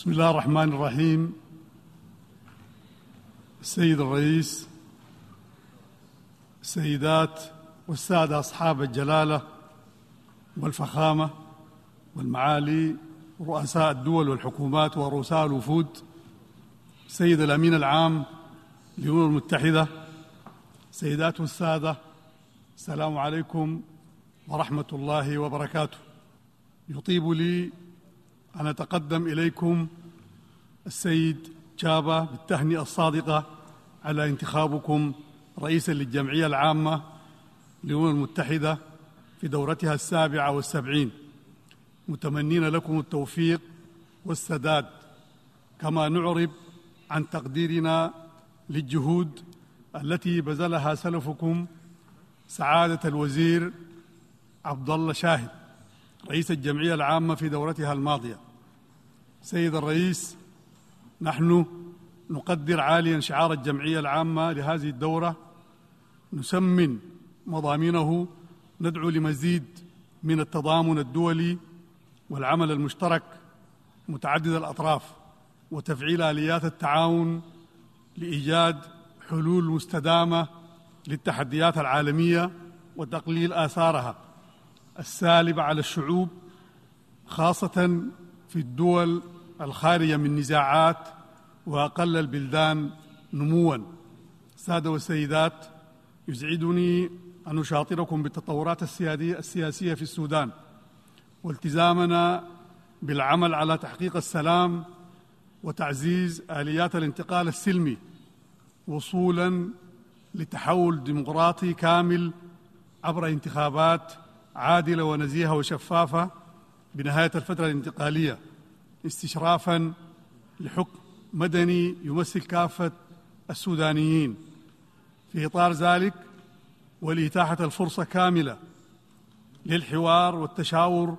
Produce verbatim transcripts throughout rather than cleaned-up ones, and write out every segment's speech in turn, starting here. بسم الله الرحمن الرحيم. السيد الرئيس، السيدات والسادة أصحاب الجلالة والفخامة والمعالي، رؤساء الدول والحكومات ورؤساء الوفود، السيد الأمين العام للأمم المتحدة، سيدات والسادة، السلام عليكم ورحمة الله وبركاته. يطيب لي أن أتقدم إليكم السيد جابا بالتهنئة الصادقة على انتخابكم رئيسا للجمعية العامة للأمم المتحدة في دورتها السابعة والسبعين، متمنين لكم التوفيق والسداد، كما نعرب عن تقديرنا للجهود التي بذلها سلفكم سعادة الوزير عبدالله شاهد رئيس الجمعية العامة في دورتها الماضية. سيد الرئيس، نحن نقدر عاليا شعار الجمعية العامة لهذه الدورة، نسمن مضامينه، ندعو لمزيد من التضامن الدولي والعمل المشترك متعدد الأطراف وتفعيل آليات التعاون لإيجاد حلول مستدامة للتحديات العالمية وتقليل آثارها السالبة على الشعوب، خاصة في الدول الخالية من نزاعات وأقل البلدان نمواً. السادة والسيدات، يسعدني أن أشاطركم بالتطورات السياسية في السودان والتزامنا بالعمل على تحقيق السلام وتعزيز آليات الانتقال السلمي وصولاً لتحول ديمقراطي كامل عبر انتخابات عادلة ونزيهة وشفافة بنهاية الفترة الانتقالية، استشرافاً لحكم مدني يمثل كافة السودانيين. في إطار ذلك ولإتاحة الفرصة كاملة للحوار والتشاور،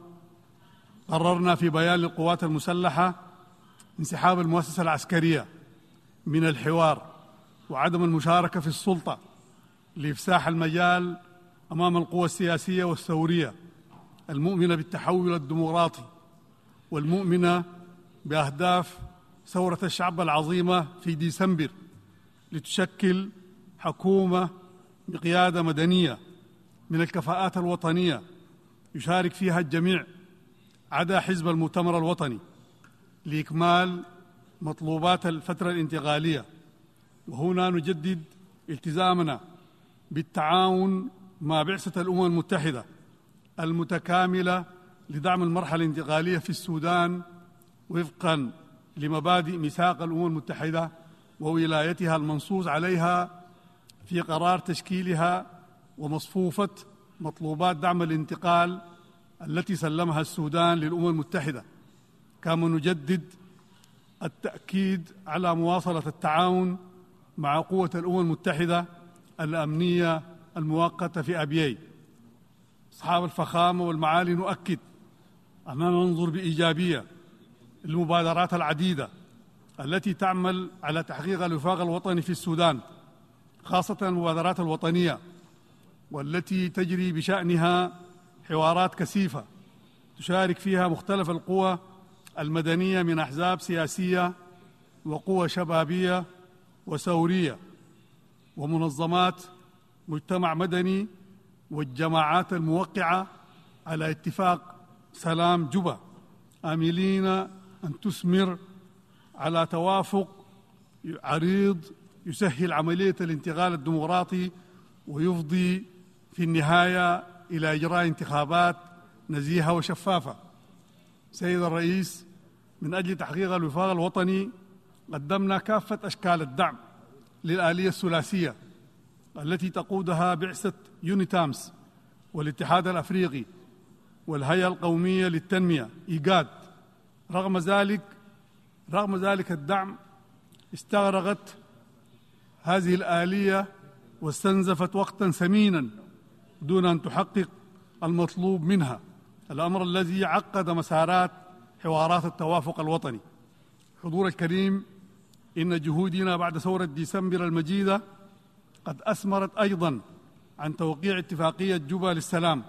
قررنا في بيان للقوات المسلحة انسحاب المؤسسة العسكرية من الحوار وعدم المشاركة في السلطة لإفساح المجال أمام القوى السياسية والثورية المؤمنة بالتحول الديمقراطي والمؤمنة بأهداف ثورة الشعب العظيمة في ديسمبر، لتشكل حكومة بقيادة مدنية من الكفاءات الوطنية يشارك فيها الجميع عدا حزب المؤتمر الوطني، لإكمال مطلوبات الفترة الانتقالية. وهنا نجدد التزامنا بالتعاون مع بعثة الأمم المتحدة المتكاملة لدعم المرحلة الانتقالية في السودان وفقاً لمبادئ ميثاق الأمم المتحدة وولايتها المنصوص عليها في قرار تشكيلها ومصفوفة مطلوبات دعم الانتقال التي سلمها السودان للأمم المتحدة. كما نجدد التأكيد على مواصلة التعاون مع قوة الأمم المتحدة الأمنية المؤقتة في أبيي. أصحاب الفخامة والمعالي، نؤكد أننا ننظر بإيجابية للمبادرات العديدة التي تعمل على تحقيق الوفاق الوطني في السودان، خاصة المبادرات الوطنية والتي تجري بشأنها حوارات كثيفة تشارك فيها مختلف القوى المدنية من أحزاب سياسية وقوى شبابية وثورية ومنظمات مجتمع مدني والجماعات الموقعة على اتفاق سلام جوبا، آملين أن تثمر على توافق عريض يسهل عملية الانتقال الديمقراطي ويفضي في النهاية إلى إجراء انتخابات نزيهة وشفافة. سيد الرئيس، من أجل تحقيق الوفاق الوطني قدمنا كافة أشكال الدعم للآلية الثلاثية التي تقودها بعثة يونيتامس والاتحاد الأفريقي والهيئة القومية للتنمية إيجاد. رغم ذلك رغم ذلك الدعم، استغرقت هذه الآلية واستنزفت وقتا ثمينا دون أن تحقق المطلوب منها، الأمر الذي عقد مسارات حوارات التوافق الوطني. حضور الكريم، إن جهودنا بعد ثورة ديسمبر المجيدة قد أثمرت أيضاً عن توقيع اتفاقية جوبا للسلام،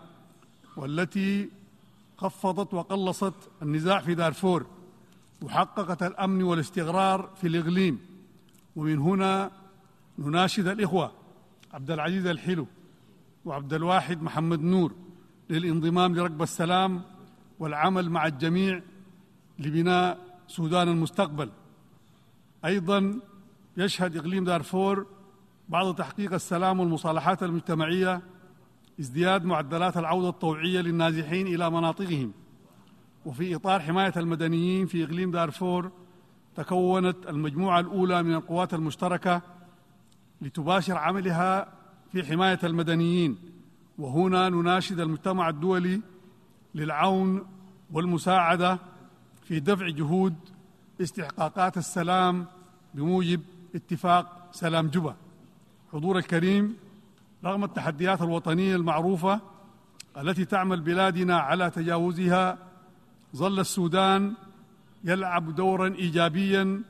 والتي خفضت وقلصت النزاع في دارفور محققة الأمن والاستقرار في الإقليم. ومن هنا نناشد الإخوة عبدالعزيز الحلو وعبد الواحد محمد نور للانضمام لركب السلام والعمل مع الجميع لبناء سودان المستقبل. أيضا يشهد إقليم دارفور بعد تحقيق السلام والمصالحات المجتمعية ازدياد معدلات العودة الطوعية للنازحين إلى مناطقهم. وفي إطار حماية المدنيين في إقليم دارفور تكونت المجموعة الأولى من القوات المشتركة لتباشر عملها في حماية المدنيين. وهنا نناشد المجتمع الدولي للعون والمساعدة في دفع جهود استحقاقات السلام بموجب اتفاق سلام جوبا. حضور الكريم، رغم التحديات الوطنية المعروفة التي تعمل بلادنا على تجاوزها، ظل السودان يلعب دوراً إيجابياً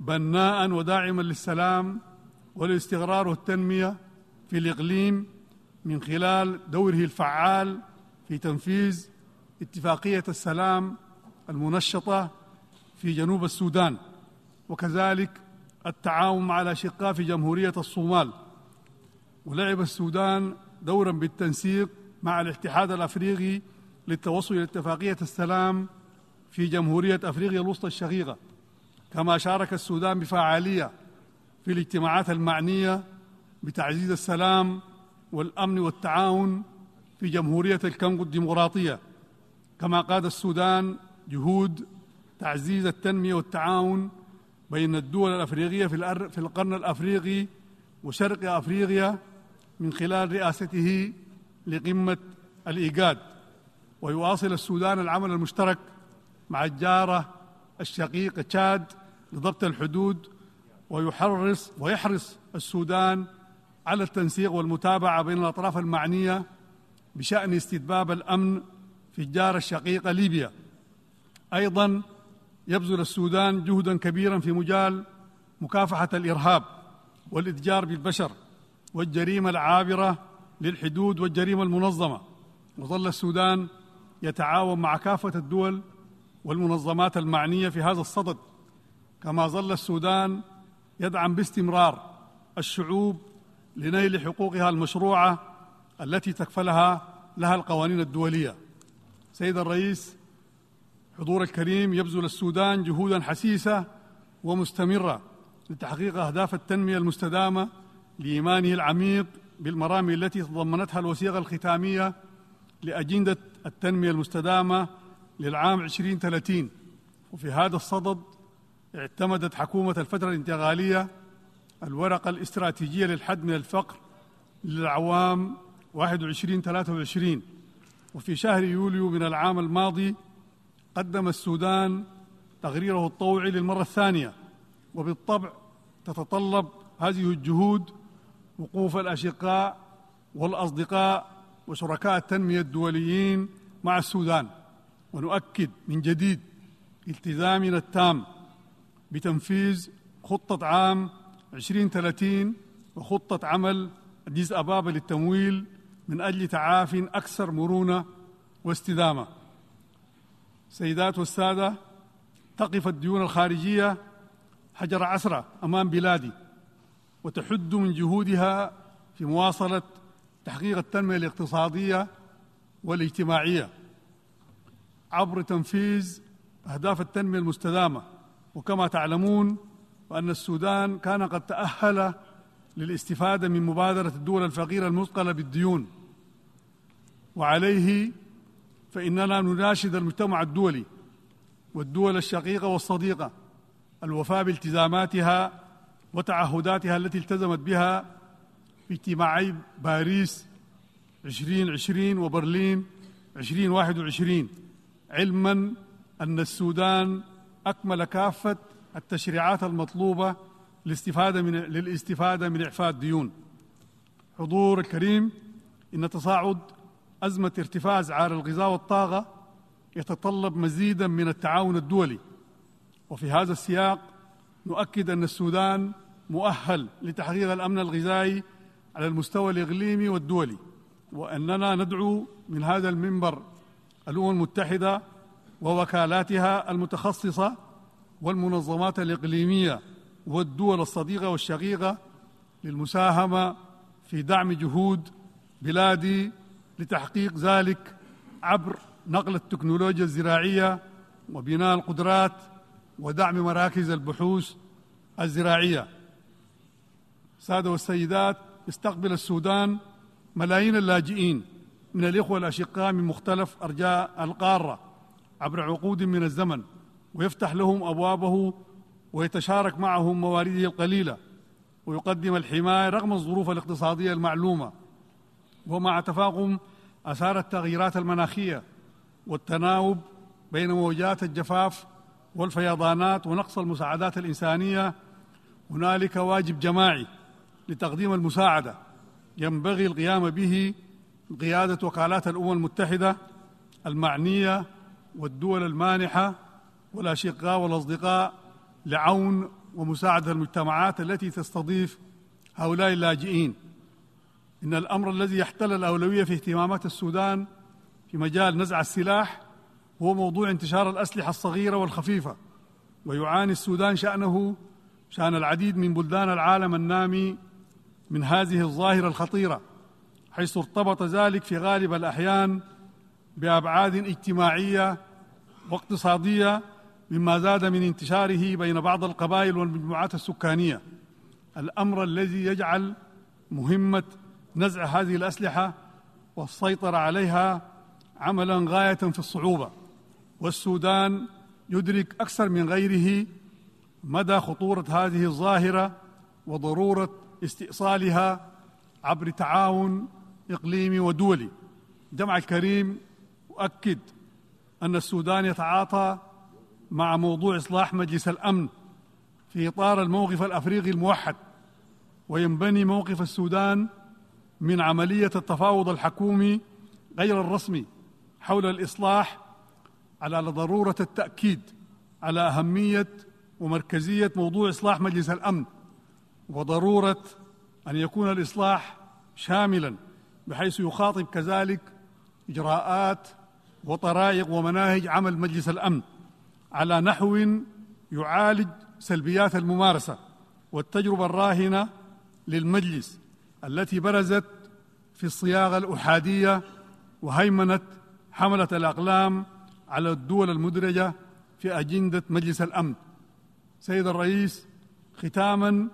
بناءً وداعماً للسلام والاستقرار والتنمية في الإقليم من خلال دوره الفعال في تنفيذ اتفاقية السلام المنشطة في جنوب السودان، وكذلك التعاون مع الأشقاء في جمهورية الصومال. ولعب السودان دوراً بالتنسيق مع الاتحاد الأفريقي للتوصل إلى اتفاقية السلام في جمهورية أفريقيا الوسطى الشقيقة، كما شارك السودان بفعالية في الاجتماعات المعنية بتعزيز السلام والأمن والتعاون في جمهورية الكونغو الديمقراطية، كما قاد السودان جهود تعزيز التنمية والتعاون بين الدول الأفريقية في القرن الأفريقي وشرق أفريقيا من خلال رئاسته لقمة الإيجاد. ويواصل السودان العمل المشترك مع الجارة الشقيقة تشاد لضبط الحدود، ويحرص ويحرص السودان على التنسيق والمتابعة بين الأطراف المعنية بشأن استتباب الأمن في الجارة الشقيقة ليبيا. أيضاً يبذل السودان جهداً كبيراً في مجال مكافحة الإرهاب والإتجار بالبشر والجريمة العابرة للحدود والجريمة المنظمة. وظل السودان يتعاون مع كافة الدول والمنظمات المعنية في هذا الصدد، كما ظل السودان يدعم باستمرار الشعوب لنيل حقوقها المشروعة التي تكفلها لها القوانين الدولية. سيد الرئيس، حضور الكريم، يبذل السودان جهوداً حسيسة ومستمرة لتحقيق أهداف التنمية المستدامة لإيمانه العميق بالمرامي التي تضمنتها الوثيقة الختامية لأجندة التنمية المستدامة للعام عشرين ثلاثين. وفي هذا الصدد اعتمدت حكومة الفترة الانتقالية الورقة الاستراتيجية للحد من الفقر للعوام واحد وعشرين ثلاثة وعشرين. وفي شهر يوليو من العام الماضي قدم السودان تقريره الطوعي للمرة الثانية، وبالطبع تتطلب هذه الجهود وقوف الأشقاء والأصدقاء وشركاء التنمية الدوليين مع السودان. ونؤكد من جديد التزامنا التام بتنفيذ خطة عام عشرين ثلاثين وخطة عمل أديس أبابا للتمويل من أجل تعاف أكثر مرونة واستدامة. سيدات والسادة، تقف الديون الخارجية حجر عثرة أمام بلادي وتحد من جهودها في مواصلة تحقيق التنمية الاقتصادية والاجتماعية عبر تنفيذ أهداف التنمية المستدامة. وكما تعلمون وأن السودان كان قد تأهل للاستفادة من مبادرة الدول الفقيرة المثقلة بالديون، وعليه فإننا نناشد المجتمع الدولي والدول الشقيقة والصديقة الوفاء بالتزاماتها وتعهداتها التي التزمت بها في اجتماعي باريس عشرين عشرين وبرلين عشرين واحد وعشرين، علماً أن السودان أكمل كافة التشريعات المطلوبة للاستفادة من للاستفادة من إعفاء الديون. حضور الكريم، إن تصاعد أزمة ارتفاع أسعار الغذاء والطاقة يتطلب مزيداً من التعاون الدولي. وفي هذا السياق نؤكد أن السودان مؤهل لتحقيق الأمن الغذائي على المستوى الإقليمي والدولي، وأننا ندعو من هذا المنبر الأمم المتحدة ووكالاتها المتخصصة والمنظمات الإقليمية والدول الصديقة والشقيقة للمساهمة في دعم جهود بلادي لتحقيق ذلك عبر نقل التكنولوجيا الزراعية وبناء القدرات ودعم مراكز البحوث الزراعية. السادة والسيدات، استقبل السودان ملايين اللاجئين من الإخوة الأشقاء من مختلف أرجاء القارة عبر عقود من الزمن، ويفتح لهم أبوابه ويتشارك معهم موارده القليلة ويقدم الحماية رغم الظروف الاقتصادية المعلومة. ومع تفاقم آثار التغييرات المناخية والتناوب بين موجات الجفاف والفيضانات ونقص المساعدات الإنسانية، هنالك واجب جماعي لتقديم المساعدة ينبغي القيام به قيادة وكالات الأمم المتحدة المعنية والدول المانحة والأشقاء والأصدقاء لعون ومساعدة المجتمعات التي تستضيف هؤلاء اللاجئين. إن الأمر الذي يحتل الأولوية في اهتمامات السودان في مجال نزع السلاح هو موضوع انتشار الأسلحة الصغيرة والخفيفة، ويعاني السودان شأنه شأن العديد من بلدان العالم النامي من هذه الظاهرة الخطيرة، حيث ارتبط ذلك في غالب الأحيان بأبعاد اجتماعية واقتصادية، مما زاد من انتشاره بين بعض القبائل والمجموعات السكانية، الأمر الذي يجعل مهمة نزع هذه الأسلحة والسيطرة عليها عملاً غاية في الصعوبة. والسودان يدرك أكثر من غيره مدى خطورة هذه الظاهرة وضرورة استئصالها عبر تعاون إقليمي ودولي. جمع الكريم أؤكد أن السودان يتعاطى مع موضوع إصلاح مجلس الأمن في إطار الموقف الأفريقي الموحد، وينبني موقف السودان من عملية التفاوض الحكومي غير الرسمي حول الإصلاح على ضرورة التأكيد على أهمية ومركزية موضوع إصلاح مجلس الأمن، وضرورة أن يكون الإصلاح شاملاً بحيث يخاطب كذلك إجراءات وطرائق ومناهج عمل مجلس الأمن على نحو يعالج سلبيات الممارسة والتجربة الراهنة للمجلس التي برزت في الصياغة الأحادية وهيمنت حملة الأقلام على الدول المدرجة في أجندة مجلس الأمن. سيد الرئيس، ختاماً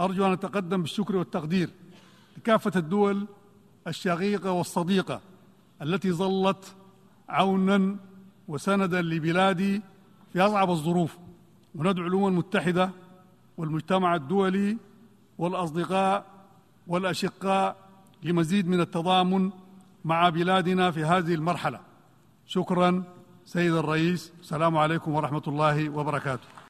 أرجو أن أتقدم بالشكر والتقدير لكافة الدول الشقيقة والصديقة التي ظلت عوناً وسنداً لبلادي في أصعب الظروف، وندعو الأمم المتحدة والمجتمع الدولي والأصدقاء والأشقاء لمزيد من التضامن مع بلادنا في هذه المرحلة. شكراً سيد الرئيس، السلام عليكم ورحمة الله وبركاته.